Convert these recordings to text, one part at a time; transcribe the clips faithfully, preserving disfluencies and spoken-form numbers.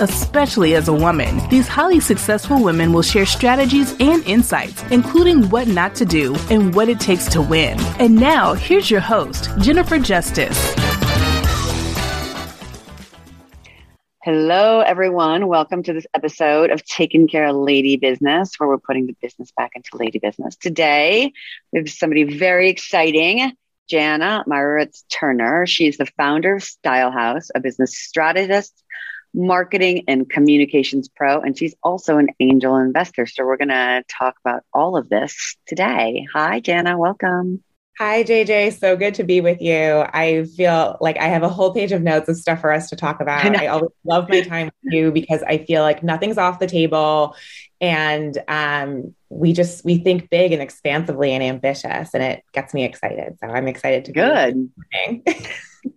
especially as a woman. These highly successful women will share strategies and insights, including what not to do and what it takes to win. And now, here's your host, Jennifer Justice. Hello, everyone. Welcome to this episode of Taking Care of Lady Business, where we're putting the business back into lady business. Today, we have somebody very exciting, Janna Myritz Turner. She's the founder of Style House, a business strategist, marketing and communications pro, and she's also an angel investor. So we're going to talk about all of this today. Hi, Janna. Welcome. Hi, J J. So good to be with you. I feel like I have a whole page of notes of stuff for us to talk about. I, I always love my time with you because I feel like nothing's off the table, and um, we just, we think big and expansively and ambitious, and it gets me excited. So I'm excited to good. be good.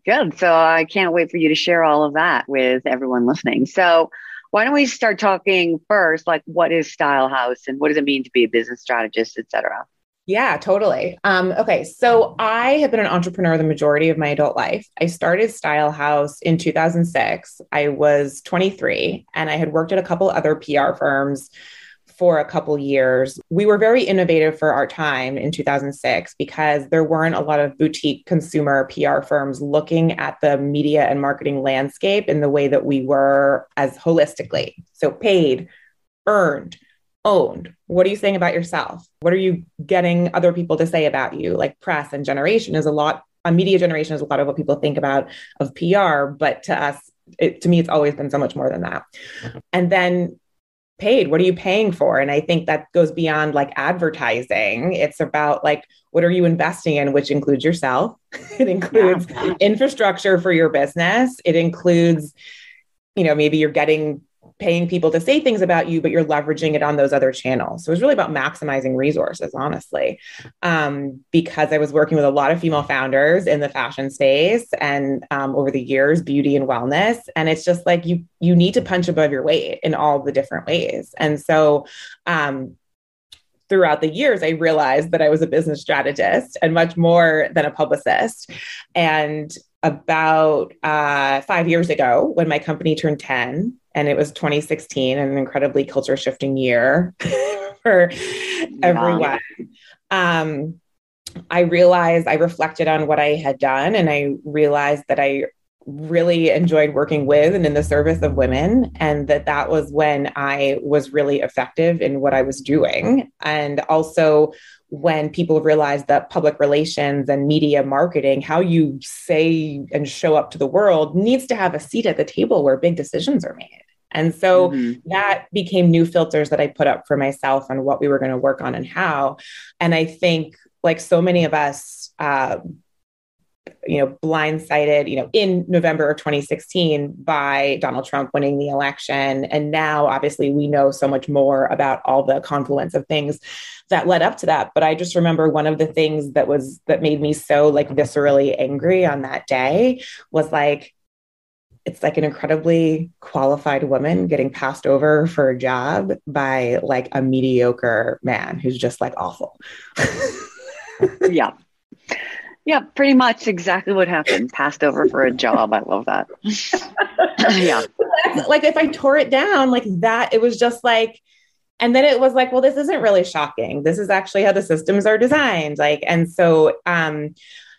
Good. So I can't wait for you to share all of that with everyone listening. So why don't we start talking first, like what is Style House and what does it mean to be a business strategist, et cetera? Yeah, totally. Um, okay. So I have been an entrepreneur the majority of my adult life. I started Style House in two thousand six. I was twenty-three and I had worked at a couple other P R firms for a couple years. We were very innovative for our time in two thousand six because there weren't a lot of boutique consumer P R firms looking at the media and marketing landscape in the way that we were as holistically. So paid, earned, owned. What are you saying about yourself? What are you getting other people to say about you? Like press and generation is a lot, uh, media generation is a lot of what people think about of P R, but to us, it, to me, it's always been so much more than that. And then paid. What are you paying for? And I think that goes beyond like advertising. It's about like, what are you investing in, which includes yourself. It includes yeah. infrastructure for your business. It includes, you know, maybe you're getting, paying people to say things about you, but you're leveraging it on those other channels. So it's really about maximizing resources, honestly, um, because I was working with a lot of female founders in the fashion space and um, over the years, beauty and wellness. And it's just like, you, you need to punch above your weight in all the different ways. And so um, throughout the years, I realized that I was a business strategist and much more than a publicist. And about uh, five years ago, when my company turned ten, and it was twenty sixteen, an incredibly culture shifting year for yeah. everyone. Um, I realized, I reflected on what I had done, and I realized that I really enjoyed working with and in the service of women, and that that was when I was really effective in what I was doing. And also when people realized that public relations and media marketing, how you say and show up to the world, needs to have a seat at the table where big decisions are made. And so mm-hmm. that became new filters that I put up for myself on what we were going to work on and how. And I think like so many of us, uh, you know, blindsided, you know, in November of twenty sixteen by Donald Trump winning the election. And now obviously we know so much more about all the confluence of things that led up to that. But I just remember one of the things that was, that made me so like viscerally angry on that day was like, it's like an incredibly qualified woman getting passed over for a job by like a mediocre man who's just like awful. yeah. Yeah, pretty much exactly what happened. Passed over for a job. I love that. yeah. Like if I tore it down like that, it was just like, and then it was like, well, this isn't really shocking. This is actually how the systems are designed. Like, and so um,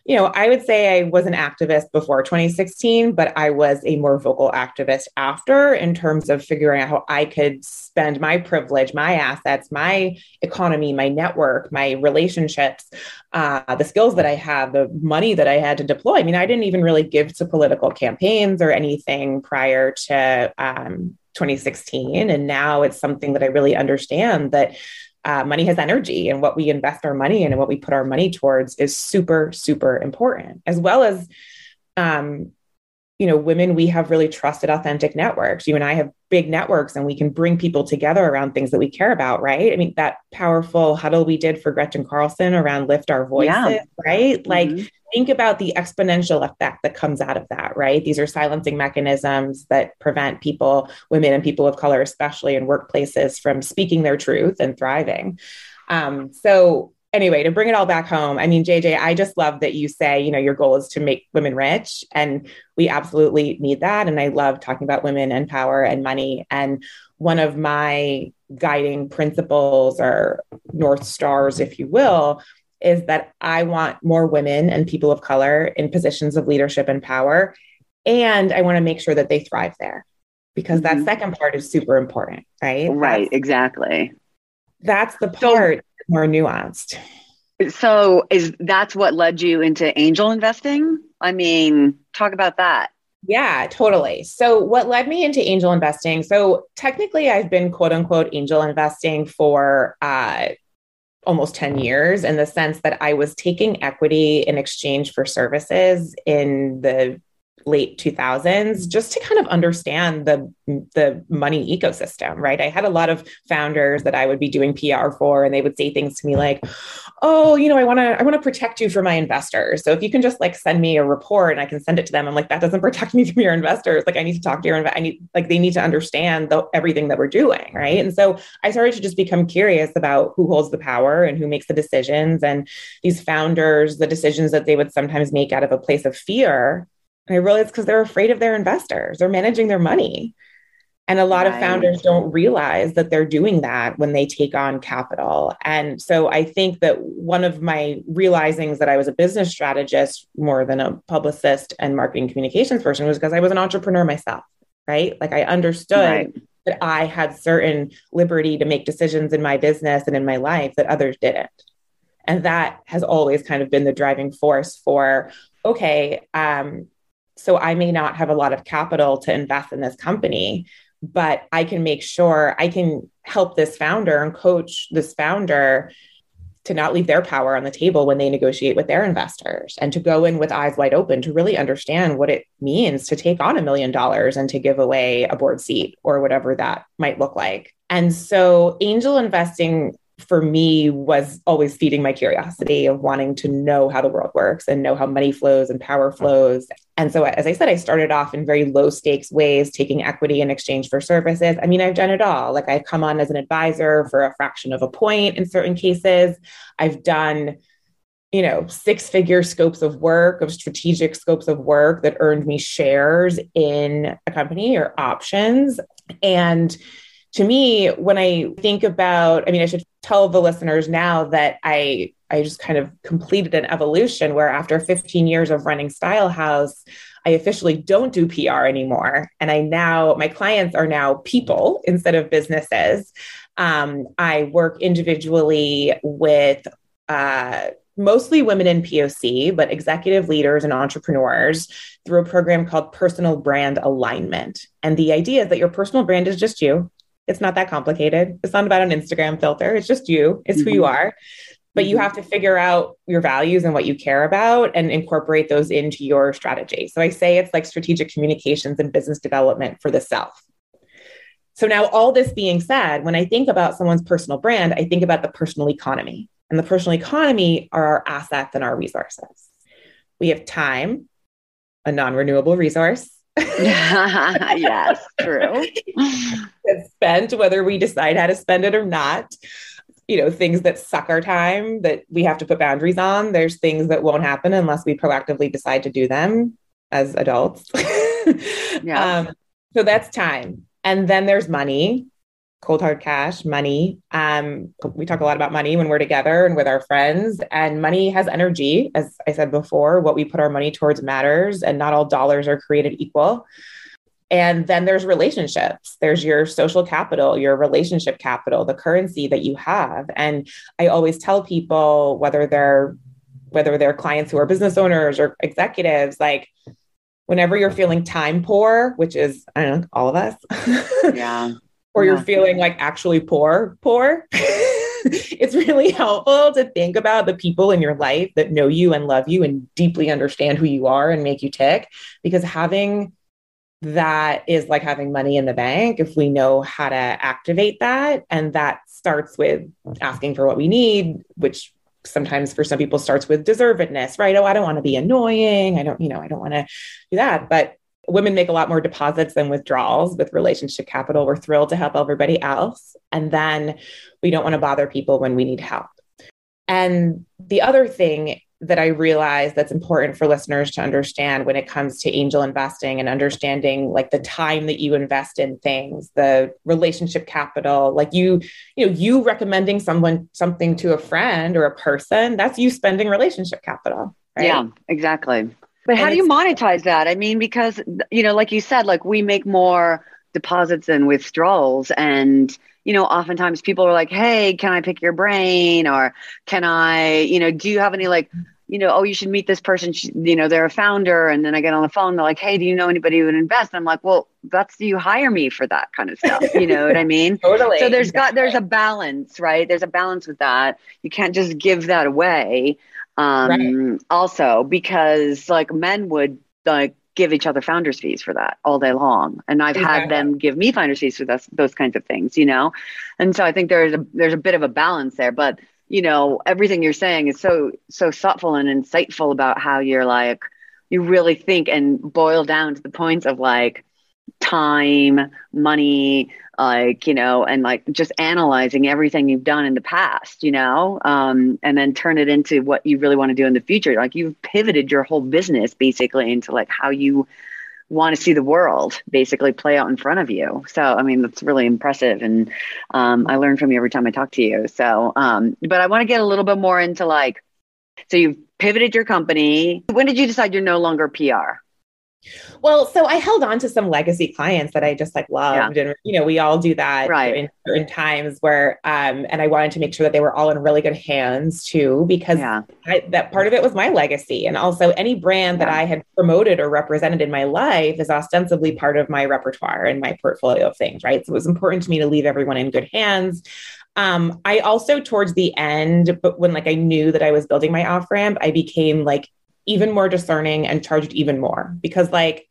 you know, I would say I was an activist before twenty sixteen, but I was a more vocal activist after, in terms of figuring out how I could spend my privilege, my assets, my economy, my network, my relationships, uh, the skills that I have, the money that I had to deploy. I mean, I didn't even really give to political campaigns or anything prior to um, twenty sixteen. And now it's something that I really understand, that Uh, money has energy, and what we invest our money in and what we put our money towards is super, super important, as well as, um, you know, women, we have really trusted, authentic networks. You and I have big networks, and we can bring people together around things that we care about. Right. I mean, that powerful huddle we did for Gretchen Carlson around Lift Our Voices, yeah. right? Like mm-hmm. think about the exponential effect that comes out of that, right? These are silencing mechanisms that prevent people, women and people of color, especially in workplaces, from speaking their truth and thriving. Um, so anyway, to bring it all back home, I mean, J J, I just love that you say, you know, your goal is to make women rich, and we absolutely need that. And I love talking about women and power and money. And one of my guiding principles, or North Stars, if you will, is that I want more women and people of color in positions of leadership and power. And I want to make sure that they thrive there, because mm-hmm. that second part is super important, right? Right. That's, exactly. That's the part. So- more nuanced. So is that's what led you into angel investing? I mean, talk about that. Yeah, totally. So what led me into angel investing? So technically I've been quote unquote angel investing for uh, almost ten years, in the sense that I was taking equity in exchange for services in the late two thousands, just to kind of understand the, the money ecosystem, right? I had a lot of founders that I would be doing P R for, and they would say things to me like, oh, you know, I want to, I want to protect you from my investors. So if you can just like send me a report and I can send it to them, I'm like, that doesn't protect me from your investors. Like I need to talk to your, inv- I need, like, they need to understand the, everything that we're doing. Right. And so I started to just become curious about who holds the power and who makes the decisions, and these founders, the decisions that they would sometimes make out of a place of fear. And I realized because they're afraid of their investors, they're managing their money. And a lot right. of founders don't realize that they're doing that when they take on capital. And so I think that one of my realizings that I was a business strategist more than a publicist and marketing communications person was because I was an entrepreneur myself, right? Like I understood right. that I had certain liberty to make decisions in my business and in my life that others didn't. And that has always kind of been the driving force for, okay, um, so I may not have a lot of capital to invest in this company, but I can make sure I can help this founder and coach this founder to not leave their power on the table when they negotiate with their investors, and to go in with eyes wide open to really understand what it means to take on a million dollars and to give away a board seat or whatever that might look like. And so angel investing for me was always feeding my curiosity of wanting to know how the world works and know how money flows and power flows. And so, as I said, I started off in very low stakes ways, taking equity in exchange for services. I mean, I've done it all. Like I've come on as an advisor for a fraction of a point in certain cases. I've done, you know, six figure scopes of work, of strategic scopes of work that earned me shares in a company or options. And to me, when I think about, I mean, I should tell the listeners now that I, I just kind of completed an evolution where after fifteen years of running Style House, I officially don't do P R anymore. And I now, my clients are now people instead of businesses. Um, I work individually with uh, mostly women in P O C, but executive leaders and entrepreneurs through a program called Personal Brand Alignment. And the idea is that your personal brand is just you. It's not that complicated. It's not about an Instagram filter. It's just you. It's who you are. But you have to figure out your values and what you care about and incorporate those into your strategy. So I say it's like strategic communications and business development for the self. So now all this being said, when I think about someone's personal brand, I think about the personal economy. And the personal economy are our assets and our resources. We have time, a non-renewable resource. Yes, true. Spent, whether we decide how to spend it or not, you know, things that suck our time that we have to put boundaries on. There's things that won't happen unless we proactively decide to do them as adults. yeah. Um, so that's time. And then there's money. cold hard cash, money. Um, we talk a lot about money when we're together and with our friends, and money has energy. As I said before, what we put our money towards matters, and not all dollars are created equal. And then there's relationships. There's your social capital, your relationship capital, the currency that you have. And I always tell people, whether they're, whether they're clients who are business owners or executives, like, whenever you're feeling time poor, which is, I don't know, all of us, yeah, or you're yeah. feeling like actually poor, poor, it's really helpful to think about the people in your life that know you and love you and deeply understand who you are and make you tick, because having that is like having money in the bank if we know how to activate that. And that starts with asking for what we need, which sometimes for some people starts with deservedness, right? Oh, I don't want to be annoying. I don't, you know, I don't want to do that. But women make a lot more deposits than withdrawals with relationship capital. We're thrilled to help everybody else. And then we don't want to bother people when we need help. And the other thing that I realize that's important for listeners to understand when it comes to angel investing and understanding like the time that you invest in things, the relationship capital, like you, you know, you recommending someone, something to a friend or a person, that's you spending relationship capital. Right? Yeah, exactly. But how do you monetize that? I mean, because, you know, like you said, like we make more deposits and withdrawals, and, you know, oftentimes people are like, hey, can I pick your brain? Or can I, you know, do you have any like, you know, oh, you should meet this person. She, you know, they're a founder. And then I get on the phone, they're like, hey, do you know anybody who would invest? And I'm like, well, that's, you hire me for that kind of stuff. You know what I mean? Totally. So there's got, there's a balance, right? There's a balance with that. You can't just give that away. Um, right. Also, because like men would like, give each other founders fees for that all day long. And I've exactly. had them give me founders fees for those, those kinds of things, you know? And so I think there's a, there's a bit of a balance there, but you know, everything you're saying is so, so thoughtful and insightful about how you're like, you really think and boil down to the points of like time, money, like, you know, and like just analyzing everything you've done in the past, you know, um, and then turn it into what you really want to do in the future. Like you've pivoted your whole business basically into like how you want to see the world basically play out in front of you. So, I mean, that's really impressive. And um, I learn from you every time I talk to you. So, um, but I want to get a little bit more into like, so you've pivoted your company. When did you decide you're no longer P R? Well, so I held on to some legacy clients that I just like loved. Yeah. And, you know, we all do that right. in certain times where, um, and I wanted to make sure that they were all in really good hands too, because yeah. I, that part of it was my legacy. And also any brand yeah. that I had promoted or represented in my life is ostensibly part of my repertoire and my portfolio of things, right? So it was important to me to leave everyone in good hands. Um, I also, towards the end, but when like I knew that I was building my off-ramp, I became like even more discerning and charged even more, because like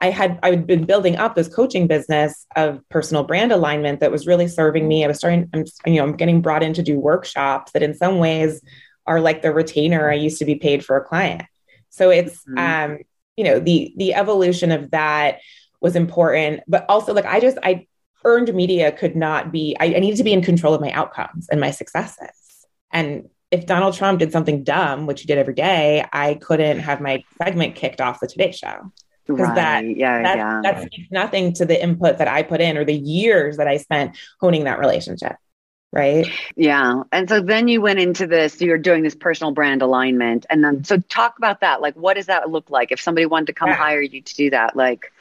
I had, I had been building up this coaching business of personal brand alignment that was really serving me. I was starting, I'm, you know, I'm getting brought in to do workshops that in some ways are like the retainer I used to be paid for a client. So it's, mm-hmm. um, you know, the, the evolution of that was important, but also like, I just, I earned media could not be, I, I needed to be in control of my outcomes and my successes. And if Donald Trump did something dumb, which he did every day, I couldn't have my segment kicked off the Today Show. Because right. that, yeah, that, yeah. that speaks nothing to the input that I put in or the years that I spent honing that relationship. Right. Yeah. And so then you went into this, you're doing this personal brand alignment. And then, so talk about that. Like, what does that look like if somebody wanted to come yeah. hire you to do that? Like,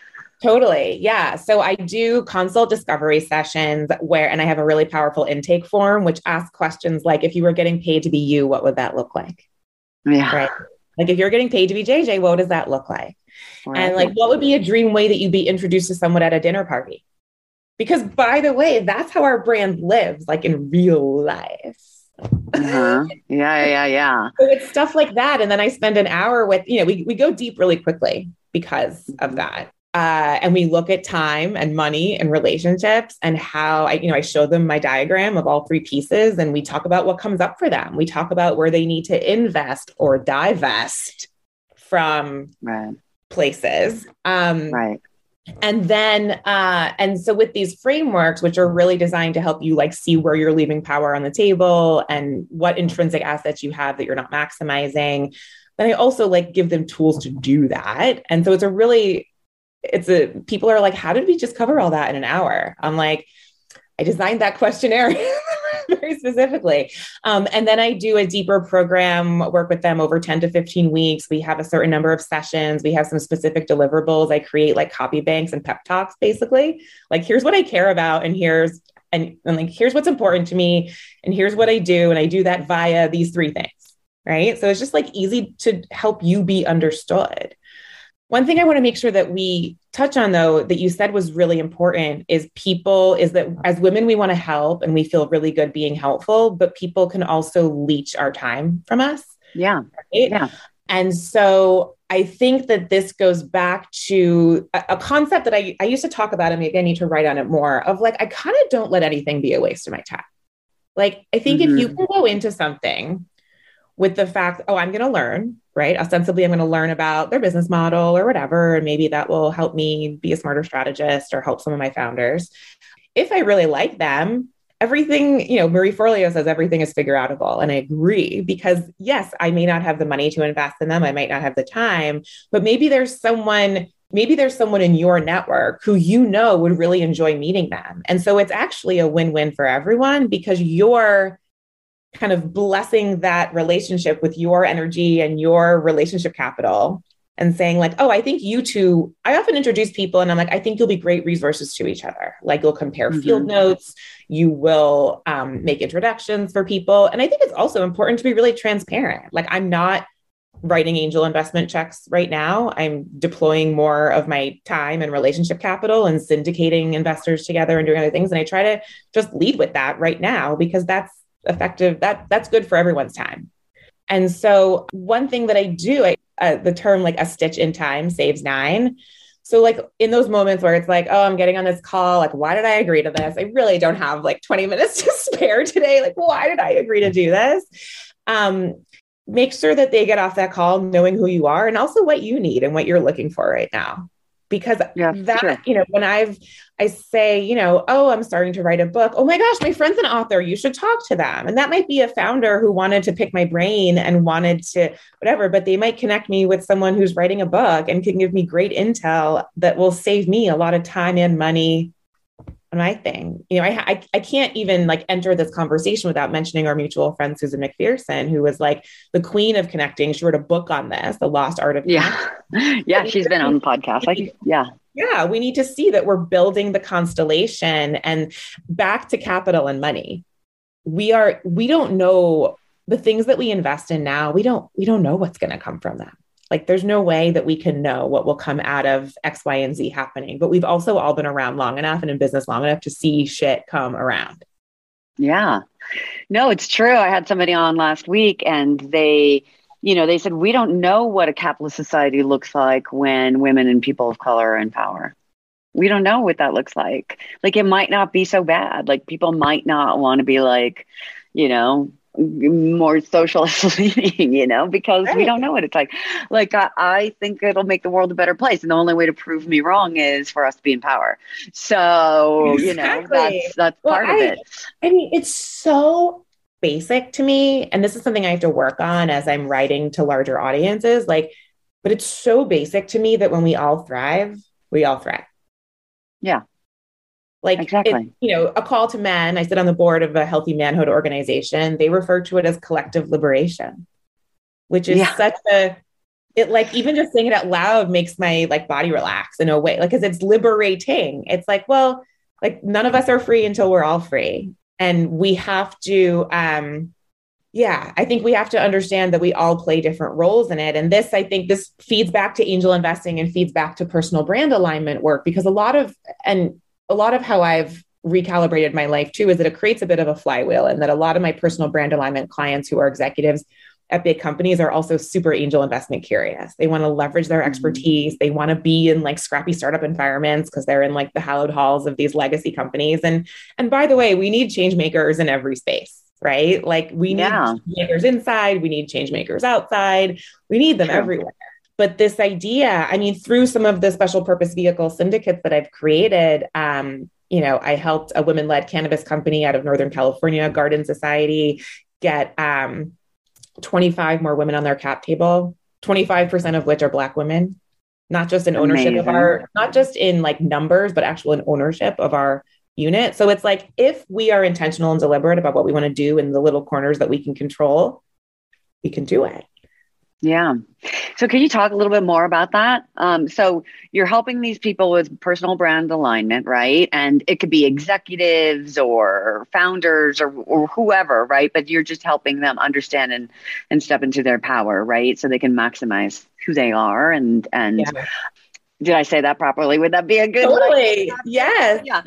totally. Yeah. So I do consult discovery sessions where, and I have a really powerful intake form, which asks questions like, if you were getting paid to be you, what would that look like? Yeah. Right. Like if you're getting paid to be J J, what does that look like? Right. And like, what would be a dream way that you'd be introduced to someone at a dinner party? Because by the way, that's how our brand lives, like in real life. Uh-huh. Yeah. Yeah. Yeah. So it's stuff like that. And then I spend an hour with, you know, we, we go deep really quickly because of that. Uh, and we look at time and money and relationships and how I, you know, I show them my diagram of all three pieces and we talk about what comes up for them. We talk about where they need to invest or divest from right. places. Um, right. And then, uh, and so with these frameworks, which are really designed to help you like see where you're leaving power on the table and what intrinsic assets you have that you're not maximizing. Then I also like give them tools to do that. And so it's a really, it's a, people are like, how did we just cover all that in an hour? I'm like, I designed that questionnaire very specifically. Um, and then I do a deeper program, work with them over ten to fifteen weeks. We have a certain number of sessions. We have some specific deliverables. I create like copy banks and pep talks, basically. Like, here's what I care about. And here's, and, and like, here's what's important to me. And here's what I do. And I do that via these three things. Right. So it's just like easy to help you be understood. One thing I want to make sure that we touch on, though, that you said was really important is people is that as women, we want to help and we feel really good being helpful, but people can also leech our time from us. Yeah. Right? Yeah. And so I think that this goes back to a, a concept that I, I used to talk about, and maybe I need to write on it more, of like, I kind of don't let anything be a waste of my time. Like, I think mm-hmm. if you can go into something with the fact, oh, I'm going to learn, right? Ostensibly, I'm going to learn about their business model or whatever. And maybe that will help me be a smarter strategist or help some of my founders. If I really like them, everything, you know, Marie Forleo says everything is figure outable. And I agree, because yes, I may not have the money to invest in them. I might not have the time, but maybe there's someone, maybe there's someone in your network who, you know, would really enjoy meeting them. And so it's actually a win-win for everyone, because you're kind of blessing that relationship with your energy and your relationship capital and saying like, oh, I think you two, I often introduce people and I'm like, I think you'll be great resources to each other. Like, you'll compare mm-hmm. field notes, you will um, make introductions for people. And I think it's also important to be really transparent. Like, I'm not writing angel investment checks right now. I'm deploying more of my time and relationship capital and syndicating investors together and doing other things. And I try to just lead with that right now, because that's effective. That that's good for everyone's time. And so one thing that I do, I, uh, the term like a stitch in time saves nine. So like in those moments where it's like, oh, I'm getting on this call. Like, why did I agree to this? I really don't have like twenty minutes to spare today. Like, why did I agree to do this? Um, make sure that they get off that call knowing who you are and also what you need and what you're looking for right now. Because yeah, that, sure. you know, when I've, I say, you know, oh, I'm starting to write a book. Oh my gosh, my friend's an author. You should talk to them. And that might be a founder who wanted to pick my brain and wanted to whatever, but they might connect me with someone who's writing a book and can give me great intel that will save me a lot of time and money on my thing. You know, I, I, I can't even like enter this conversation without mentioning our mutual friend, Susan McPherson, who was like the queen of connecting. She wrote a book on this, The Lost Art of Yeah. Connecting. Yeah, she's been on the podcast. I, yeah. Yeah. We need to see that we're building the constellation. And back to capital and money. We are, we don't know the things that we invest in now. We don't, we don't know what's going to come from them. Like, there's no way that we can know what will come out of X, Y, and Z happening, but we've also all been around long enough and in business long enough to see shit come around. Yeah, no, it's true. I had somebody on last week and they, you know, they said, we don't know what a capitalist society looks like when women and people of color are in power. We don't know what that looks like. Like, it might not be so bad. Like, people might not want to be like, you know, more socialist leaning, you know, because right. we don't know what it's like. Like, I, I think it'll make the world a better place. And the only way to prove me wrong is for us to be in power. So, exactly. you know, that's, that's well, part I, of it. I mean, it's so basic to me. And this is something I have to work on as I'm writing to larger audiences. Like, but it's so basic to me that when we all thrive, we all thrive. Yeah. Like, exactly. it, you know, a call to men, I sit on the board of a healthy manhood organization. They refer to it as collective liberation, which is yeah. such a, it like, even just saying it out loud makes my like body relax in a way, like, cause it's liberating. It's like, well, like none of us are free until we're all free. And we have to, um, yeah, I think we have to understand that we all play different roles in it. And this, I think this feeds back to angel investing and feeds back to personal brand alignment work, because a lot of, and a lot of how I've recalibrated my life too, is that it creates a bit of a flywheel, and that a lot of my personal brand alignment clients who are executives at big companies are also super angel investment curious. They want to leverage their expertise. They want to be in like scrappy startup environments because they're in like the hallowed halls of these legacy companies. And, and by the way, we need change makers in every space, right? Like we need yeah. change makers inside, we need change makers outside, we need them True. everywhere. But this idea, I mean, through some of the special purpose vehicle syndicates that I've created, um, you know, I helped a women-led cannabis company out of Northern California, Garden Society, get, um, twenty-five more women on their cap table, twenty-five percent of which are Black women, not just in ownership Amazing. of our, not just in like numbers, but actual in ownership of our unit. So it's like, if we are intentional and deliberate about what we want to do in the little corners that we can control, we can do it. Yeah. So can you talk a little bit more about that? Um, so you're helping these people with personal brand alignment, right? And it could be executives or founders or, or whoever, right? But you're just helping them understand and, and step into their power, right? So they can maximize who they are. And, and yeah. Did I say that properly? Would that be a good Totally. Line? Yes. Yeah.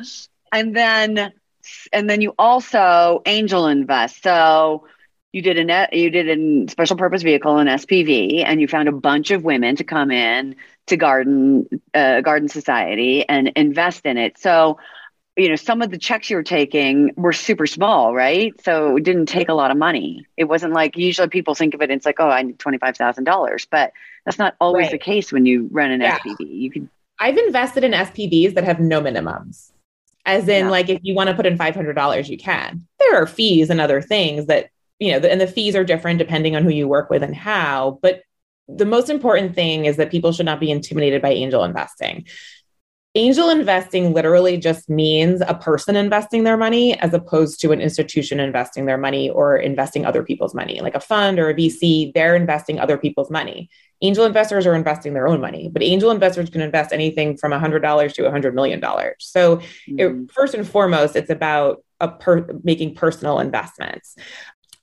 And then, and then you also angel invest. So You did an you did a special purpose vehicle, an S P V, and you found a bunch of women to come in to Garden uh, Garden Society and invest in it. So, you know, some of the checks you were taking were super small, right? So it didn't take a lot of money. It wasn't like usually people think of it. It's like, oh, I need twenty-five thousand dollars, but that's not always right. the case when you run an yeah. S P V. You could. I've invested in S P Vs that have no minimums. As in, yeah. like if you want to put in five hundred dollars, you can. There are fees and other things that. You know, and the fees are different depending on who you work with and how, but the most important thing is that people should not be intimidated by angel investing. Angel investing literally just means a person investing their money as opposed to an institution investing their money or investing other people's money, like a fund or a V C, they're investing other people's money. Angel investors are investing their own money, but angel investors can invest anything from one hundred dollars to one hundred million dollars. So mm-hmm. it, first and foremost, it's about a per- making personal investments.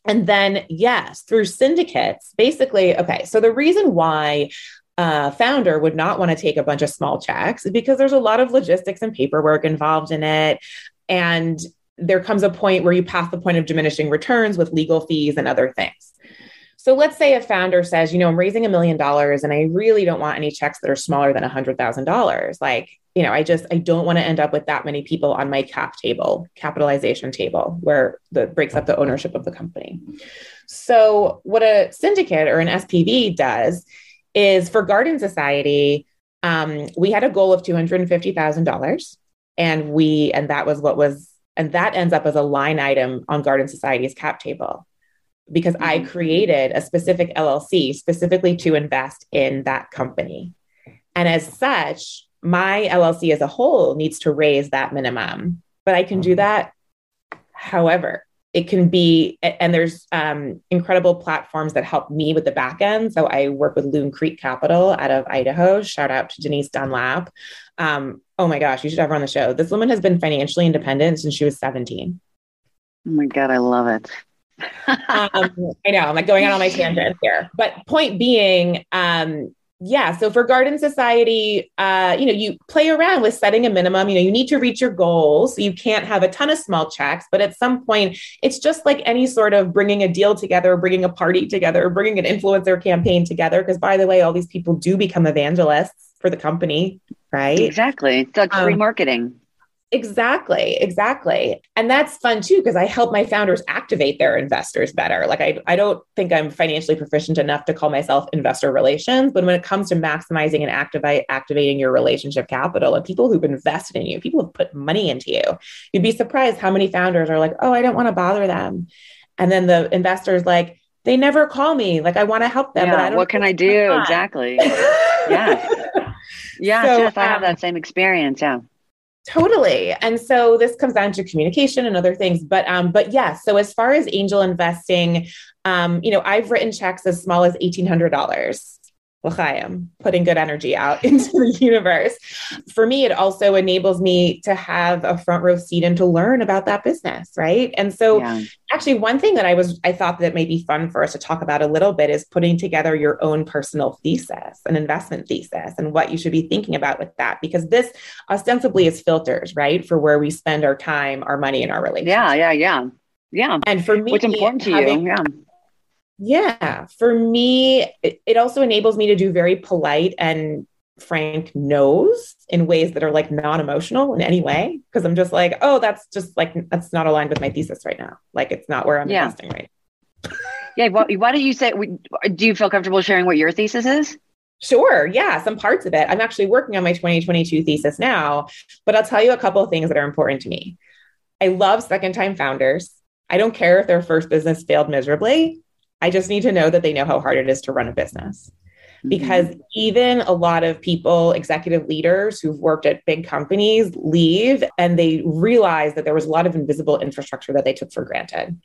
And then, yes, through syndicates, basically, okay. So the reason why a founder would not want to take a bunch of small checks is because there's a lot of logistics and paperwork involved in it. And there comes a point where you pass the point of diminishing returns with legal fees and other things. So let's say a founder says, you know, I'm raising a million dollars and I really don't want any checks that are smaller than one hundred thousand dollars. Like, you know, I just, I don't want to end up with that many people on my cap table, capitalization table, where that breaks up the ownership of the company. So what a syndicate or an S P V does is for Garden Society, um, we had a goal of two hundred fifty thousand dollars and we, and that was what was, and that ends up as a line item on Garden Society's cap table. Because I created a specific L L C specifically to invest in that company. And as such, my L L C as a whole needs to raise that minimum, but I can do that. However, it can be, and there's um, incredible platforms that help me with the back end. So I work with Loon Creek Capital out of Idaho. Shout out to Denise Dunlap. Um, oh my gosh, you should have her on the show. This woman has been financially independent since she was seventeen. Oh my God, I love it. um, I know I'm like going out on my tangent here, but point being, um, yeah. So for Garden Society, uh, you know, you play around with setting a minimum, you know, you need to reach your goals. So you can't have a ton of small checks, but at some point it's just like any sort of bringing a deal together, bringing a party together, bringing an influencer campaign together. Cause by the way, all these people do become evangelists for the company, right? Exactly. It's like free um, marketing. Exactly. Exactly. And that's fun too, because I help my founders activate their investors better. Like I, I don't think I'm financially proficient enough to call myself investor relations, but when it comes to maximizing and activate, activating your relationship capital and people who've invested in you, people who've put money into you, you'd be surprised how many founders are like, oh, I don't want to bother them. And then the investor's like, they never call me. Like I want to help them. Yeah, but I don't what can I do? Exactly. yeah. Yeah. So, yes, I have um, that same experience. Yeah. Totally. And so this comes down to communication and other things, but, um, but yeah, so as far as angel investing, um, you know, I've written checks as small as eighteen hundred dollars. Well, I am putting good energy out into the universe. For me, it also enables me to have a front row seat and to learn about that business. Right. And so yeah. actually one thing that I was, I thought that may be fun for us to talk about a little bit is putting together your own personal thesis, an investment thesis, and what you should be thinking about with that, because this ostensibly is filters, right? For where we spend our time, our money, and our relationships. Yeah. Yeah. Yeah. Yeah. And for me, what's important to having, you. Yeah. Yeah. For me, it also enables me to do very polite and frank no's in ways that are like non-emotional in any way. Cause I'm just like, oh, that's just like, that's not aligned with my thesis right now. Like it's not where I'm yeah. investing right now. yeah. Well, why don't you say, do you feel comfortable sharing what your thesis is? Sure. Yeah. Some parts of it. I'm actually working on my twenty twenty-two thesis now, but I'll tell you a couple of things that are important to me. I love second time founders. I don't care if their first business failed miserably. I just need to know that they know how hard it is to run a business. because mm-hmm. even a lot of people, executive leaders who've worked at big companies leave and they realize that there was a lot of invisible infrastructure that they took for granted.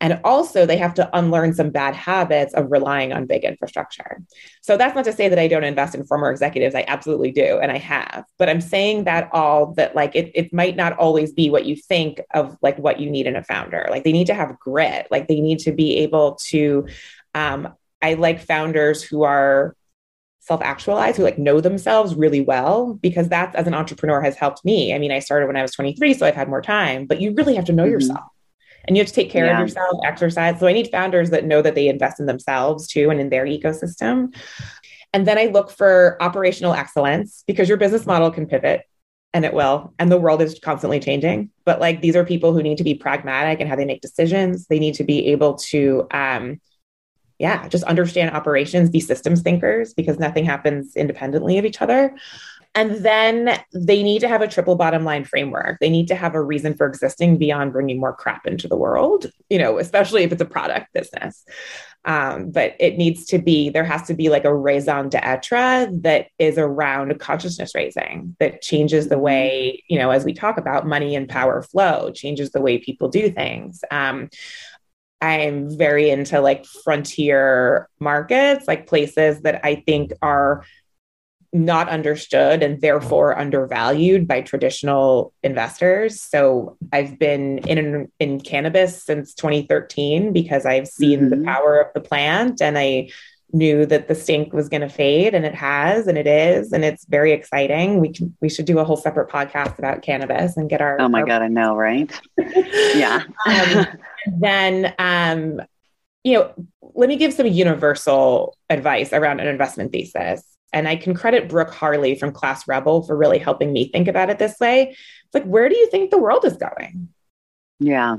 And also they have to unlearn some bad habits of relying on big infrastructure. So that's not to say that I don't invest in former executives. I absolutely do. And I have, but I'm saying that all that like, it, it might not always be what you think of like what you need in a founder. Like they need to have grit. Like they need to be able to, um, I like founders who are self-actualized, who like know themselves really well, because that's, as an entrepreneur, has helped me. I mean, I started when I was twenty-three, so I've had more time, but you really have to know mm-hmm. yourself. And you have to take care yeah. of yourself, exercise. So I need founders that know that they invest in themselves too and in their ecosystem. And then I look for operational excellence, because your business model can pivot, and it will. And the world is constantly changing. But like, these are people who need to be pragmatic in how they make decisions. They need to be able to, um, yeah, just understand operations, be systems thinkers, because nothing happens independently of each other. And then they need to have a triple bottom line framework. They need to have a reason for existing beyond bringing more crap into the world, you know, especially if it's a product business. Um, but it needs to be, there has to be like a raison d'etre that is around consciousness raising, that changes the way, you know, as we talk about money and power flow, changes the way people do things. Um, I'm very into like frontier markets, like places that I think are not understood and therefore undervalued by traditional investors. So I've been in in cannabis since twenty thirteen because I've seen mm-hmm. the power of the plant, and I knew that the stink was going to fade, and it has, and it is, and it's very exciting. We can, we should do a whole separate podcast about cannabis and get our oh my our- god, I know, right? yeah. um, then, um, you know, let me give some universal advice around an investment thesis. And I can credit Brooke Harley from Class Rebel for really helping me think about it this way. It's like, where do you think the world is going? Yeah.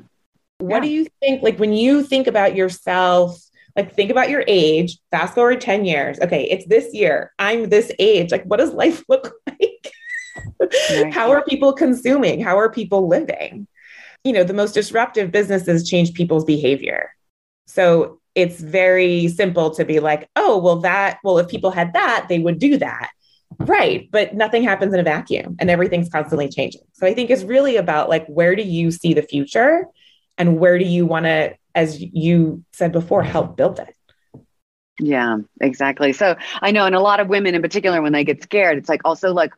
What yeah. do you think? Like, when you think about yourself, like think about your age, fast forward ten years. Okay. It's this year. I'm this age. Like, what does life look like? Right. How are people consuming? How are people living? You know, the most disruptive businesses change people's behavior. So it's very simple to be like, oh, well, that, well, if people had that, they would do that. Right. But nothing happens in a vacuum, and everything's constantly changing. So I think it's really about like, where do you see the future, and where do you want to, as you said before, help build it? Yeah, exactly. So I know, and a lot of women in particular, when they get scared, it's like also like,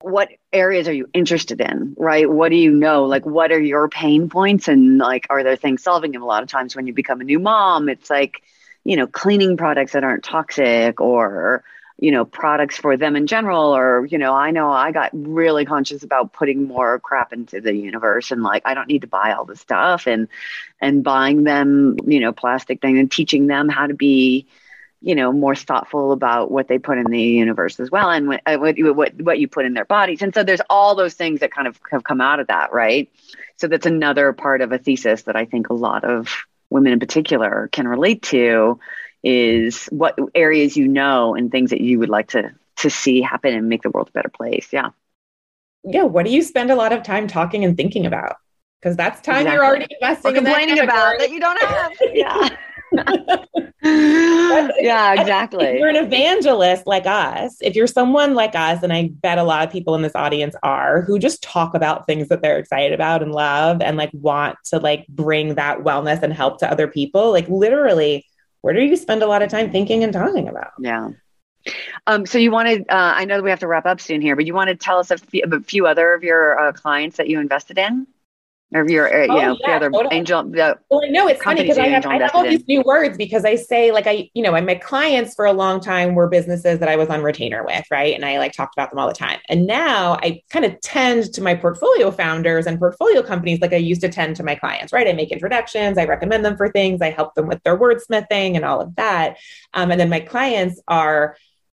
what areas are you interested in, right? What do you know? Like, what are your pain points? And like, are there things solving them? A lot of times when you become a new mom, it's like, you know, cleaning products that aren't toxic, or, you know, products for them in general. Or, you know, I know I got really conscious about putting more crap into the universe, and like, I don't need to buy all this stuff, and, and buying them, you know, plastic thing, and teaching them how to be, you know, more thoughtful about what they put in the universe as well, and what, what what you put in their bodies. And so there's all those things that kind of have come out of that, right? So that's another part of a thesis that I think a lot of women in particular can relate to, is what areas you know and things that you would like to to see happen and make the world a better place. Yeah. Yeah. What do you spend a lot of time talking and thinking about? Because that's time exactly. you're already investing or complaining in that about that you don't have. Yeah. Yeah, exactly. If you're an evangelist like us, if you're someone like us, and I bet a lot of people in this audience are, who just talk about things that they're excited about and love, and like want to like bring that wellness and help to other people, like literally, where do you spend a lot of time thinking and talking about? Yeah. Um, so you wanted, uh, I know that we have to wrap up soon here, but you want to tell us a, f- a few other of your uh, clients that you invested in? Or your, you oh, know, yeah, other totally. angel. The well, I know it's funny because I have, I have all these new words, because I say like I, you know, my clients for a long time were businesses that I was on retainer with, right? And I like talked about them all the time. And now I kind of tend to my portfolio founders and portfolio companies like I used to tend to my clients, right? I make introductions, I recommend them for things, I help them with their wordsmithing and all of that. Um, and then my clients are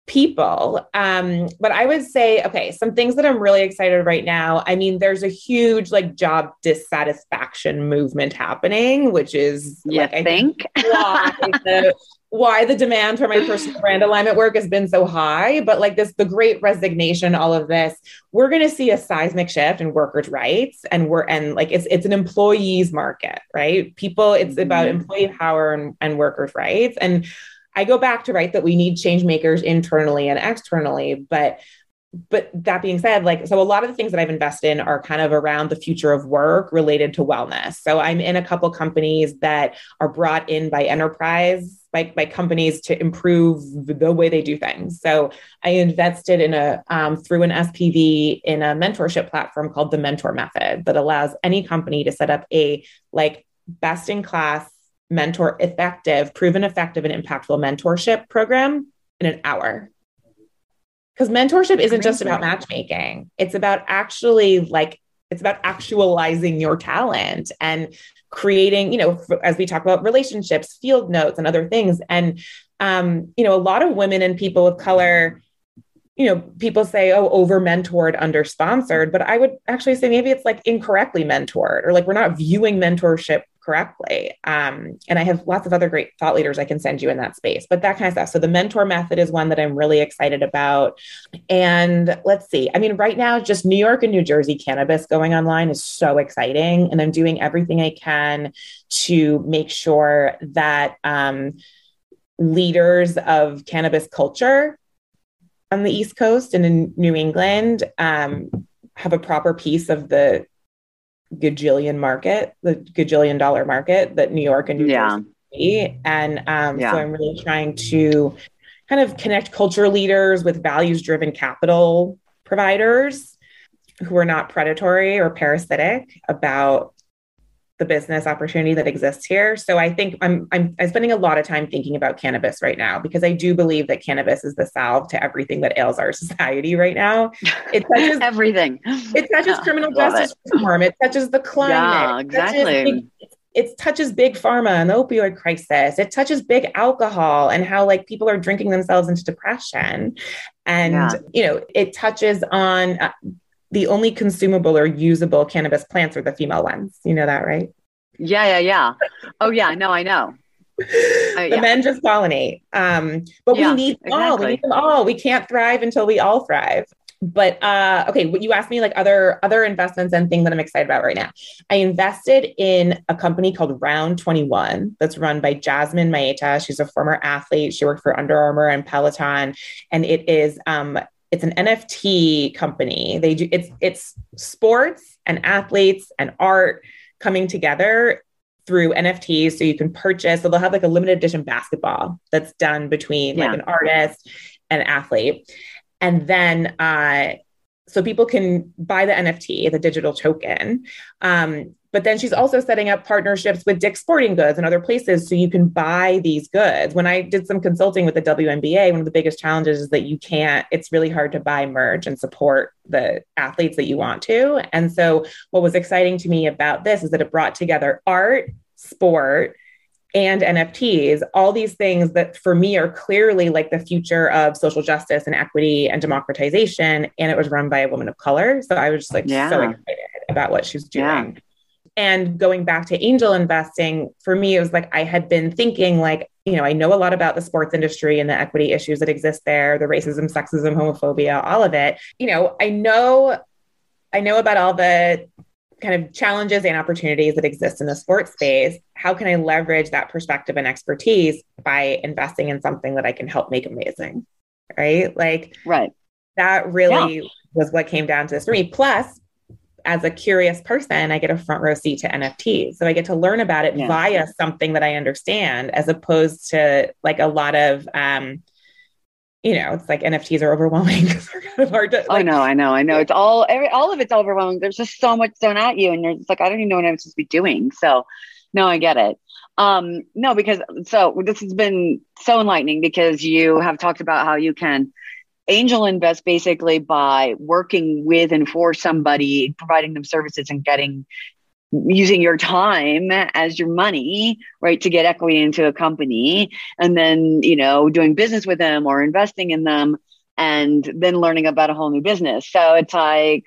people. Um, but I would say, okay, some things that I'm really excited right now. I mean, there's a huge like job dissatisfaction movement happening, which is you like, think? I think why, the, why the demand for my personal brand alignment work has been so high, but like this, the great resignation, all of this, we're going to see a seismic shift in workers' rights. And we're, and like, it's, it's an employees market, right? People, it's mm-hmm. about employee power and, and workers' rights. And I go back to, right, that we need change makers internally and externally, but But that being said, like, so a lot of the things that I've invested in are kind of around the future of work related to wellness. So I'm in a couple companies that are brought in by enterprise, like by companies to improve the way they do things. So I invested in a, um, through an S P V in a mentorship platform called the Mentor Method that allows any company to set up a like best in class mentor, effective, proven effective and impactful mentorship program in an hour. Because mentorship isn't just about matchmaking. It's about actually like, it's about actualizing your talent and creating, you know, as we talk about relationships, field notes and other things. And, um, you know, a lot of women and people of color, you know, people say, oh, over mentored, under sponsored, but I would actually say maybe it's like incorrectly mentored, or like, we're not viewing mentorship correctly. Um, and I have lots of other great thought leaders I can send you in that space, but that kind of stuff. So the Mentor Method is one that I'm really excited about. And let's see, I mean, right now, just New York and New Jersey cannabis going online is so exciting. And I'm doing everything I can to make sure that um, leaders of cannabis culture on the East Coast and in New England um, have a proper piece of the gajillion market, the gajillion dollar market that New York and New yeah. Jersey. And um, yeah. so I'm really trying to kind of connect culture leaders with values-driven capital providers who are not predatory or parasitic about the business opportunity that exists here. So I think I'm, I'm, I'm spending a lot of time thinking about cannabis right now, because I do believe that cannabis is the salve to everything that ails our society right now. It touches everything. It touches yeah, criminal justice it. reform. It touches the climate. Yeah, exactly. It touches, big, it touches big pharma and the opioid crisis. It touches big alcohol and how like people are drinking themselves into depression. And, yeah. you know, it touches on uh, the only consumable or usable cannabis plants are the female ones. You know that, right? Yeah, yeah, yeah. Oh, yeah. No, I know. Uh, the yeah. men just pollinate. Um, but yeah, we need them exactly. all. We need them all. We can't thrive until we all thrive. But uh, okay, you asked me like other other investments and things that I'm excited about right now. I invested in a company called Round twenty-one that's run by Jasmine Maeta. She's a former athlete. She worked for Under Armour and Peloton, and it is um. It's an N F T company. They do it's it's sports and athletes and art coming together through N F Ts. So you can purchase. So they'll have like a limited edition basketball that's done between yeah. like an artist and athlete, and then uh, so people can buy the N F T, the digital token. Um, But then she's also setting up partnerships with Dick Sporting Goods and other places so you can buy these goods. When I did some consulting with the W N B A, one of the biggest challenges is that you can't, it's really hard to buy merch and support the athletes that you want to. And so what was exciting to me about this is that it brought together art, sport, and N F Ts, all these things that for me are clearly like the future of social justice and equity and democratization. And it was run by a woman of color. So I was just like yeah. so excited about what she's doing. Yeah. And going back to angel investing, for me, it was like, I had been thinking like, you know, I know a lot about the sports industry and the equity issues that exist there, the racism, sexism, homophobia, all of it. You know, I know, I know about all the kind of challenges and opportunities that exist in the sports space. How can I leverage that perspective and expertise by investing in something that I can help make amazing? Right. Like, right. That really yeah. was what came down to this for me. Plus, as a curious person, I get a front row seat to N F Ts. So I get to learn about it yeah. via something that I understand, as opposed to like a lot of, um, you know, it's like N F Ts are overwhelming. They're kind of hard to, like, oh, no, I know, I know. It's all, every, all of it's overwhelming. There's just so much thrown at you and you're just like, I don't even know what I'm supposed to be doing. So no, I get it. Um, no, because so this has been so enlightening, because you have talked about how you can angel invest basically by working with and for somebody, providing them services and getting, using your time as your money, right, to get equity into a company, and then, you know, doing business with them or investing in them, and then learning about a whole new business. So it's like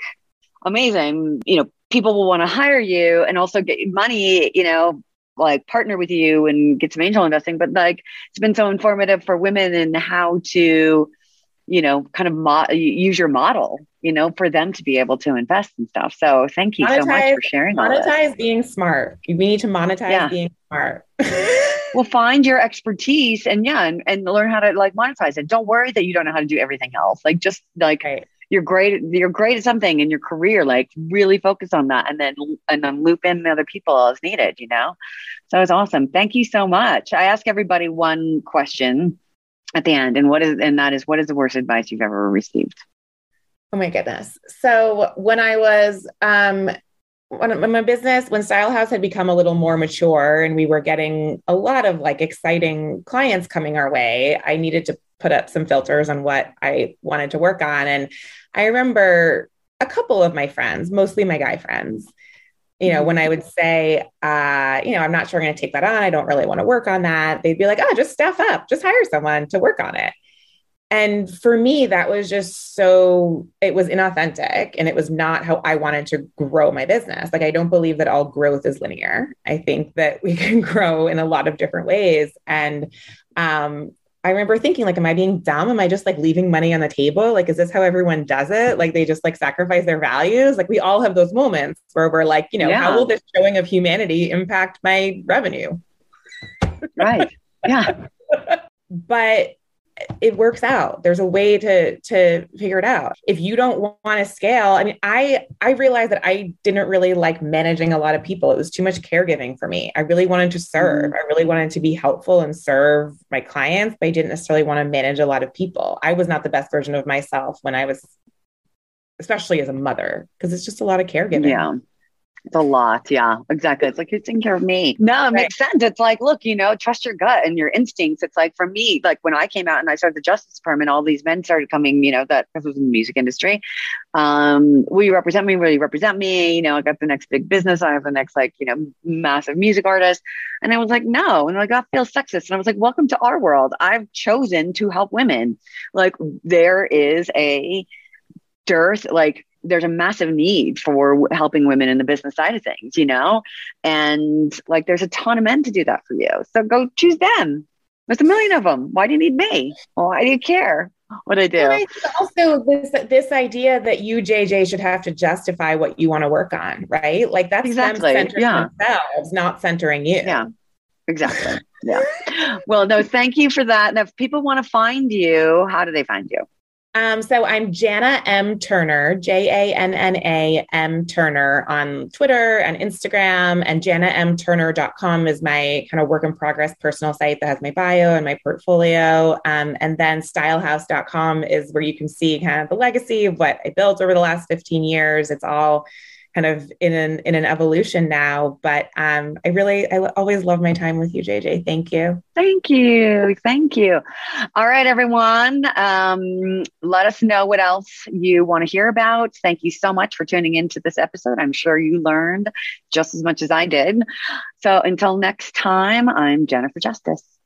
amazing, you know, people will want to hire you and also get money, you know, like partner with you and get some angel investing. But like, it's been so informative for women and how to you know, kind of mo- use your model, you know, for them to be able to invest and stuff. So thank you monetize, so much for sharing all this. Monetize being smart. We need to monetize yeah. being smart. Well, find your expertise and yeah, and, and learn how to like monetize it. Don't worry that you don't know how to do everything else. Like just like right. you're great. You're great at something in your career. Like really focus on that, and then and then loop in the other people as needed. You know, so it's awesome. Thank you so much. I ask everybody one question at the end, and what is and that is what is the worst advice you've ever received? Oh my goodness! So when I was um. when my business, when Style House had become a little more mature and we were getting a lot of like exciting clients coming our way, I needed to put up some filters on what I wanted to work on. And I remember a couple of my friends, mostly my guy friends, you know, when I would say, uh, you know, I'm not sure I'm going to take that on. I don't really want to work on that. They'd be like, oh, just staff up, just hire someone to work on it. And for me, that was just so, it was inauthentic and it was not how I wanted to grow my business. Like, I don't believe that all growth is linear. I think that we can grow in a lot of different ways. And um, I remember thinking like, am I being dumb? Am I just like leaving money on the table? Like, is this how everyone does it? Like, they just like sacrifice their values. Like, we all have those moments where we're like, you know, yeah. how will this showing of humanity impact my revenue? Right. Yeah. But it works out. There's a way to, to figure it out. If you don't want to scale, I mean, I, I realized that I didn't really like managing a lot of people. It was too much caregiving for me. I really wanted to serve. Mm. I really wanted to be helpful and serve my clients, but I didn't necessarily want to manage a lot of people. I was not the best version of myself when I was, especially as a mother, because it's just a lot of caregiving. Yeah. It's a lot. Yeah, exactly. It's like, who's taking care of me? No, it makes sense. It's like, look, you know, trust your gut and your instincts. It's like, for me, like when I came out and I started the Justice Department, all these men started coming, you know, that because it was in the music industry. Um, will you represent me? Will you represent me? You know, I got the next big business. I have the next, like, you know, massive music artist. And I was like, no. And I got feel sexist. And I was like, welcome to our world. I've chosen to help women. Like, there is a dearth, like, there's a massive need for w- helping women in the business side of things, you know? And like, there's a ton of men to do that for you. So go choose them. There's a million of them. Why do you need me? Why do you care what I do? And I also, this, this idea that you, J J, should have to justify what you want to work on, right? Like, that's exactly. them centering yeah. themselves, not centering you. Yeah, exactly. Yeah. Well, no, thank you for that. And if people want to find you, how do they find you? Um, so I'm Janna M. Turner, J A N N A M. Turner on Twitter and Instagram, and janna m turner dot com is my kind of work in progress personal site that has my bio and my portfolio. Um, and then style house dot com is where you can see kind of the legacy of what I built over the last fifteen years. It's all kind of in an, in an evolution now, but um, I really, I always love my time with you, J J. Thank you. Thank you. Thank you. All right, everyone. Um, let us know what else you want to hear about. Thank you so much for tuning into this episode. I'm sure you learned just as much as I did. So until next time, I'm Jennifer Justice.